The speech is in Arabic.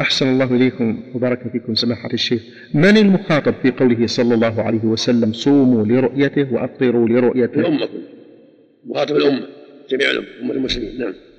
أحسن الله إليكم وبارك فيكم سماحة الشيخ، من المخاطب في قوله صلى الله عليه وسلم صوموا لرؤيته وأفطروا لرؤيته؟ الأمة كلها، مخاطب الأمة، جميع الأمة المسلمين. نعم.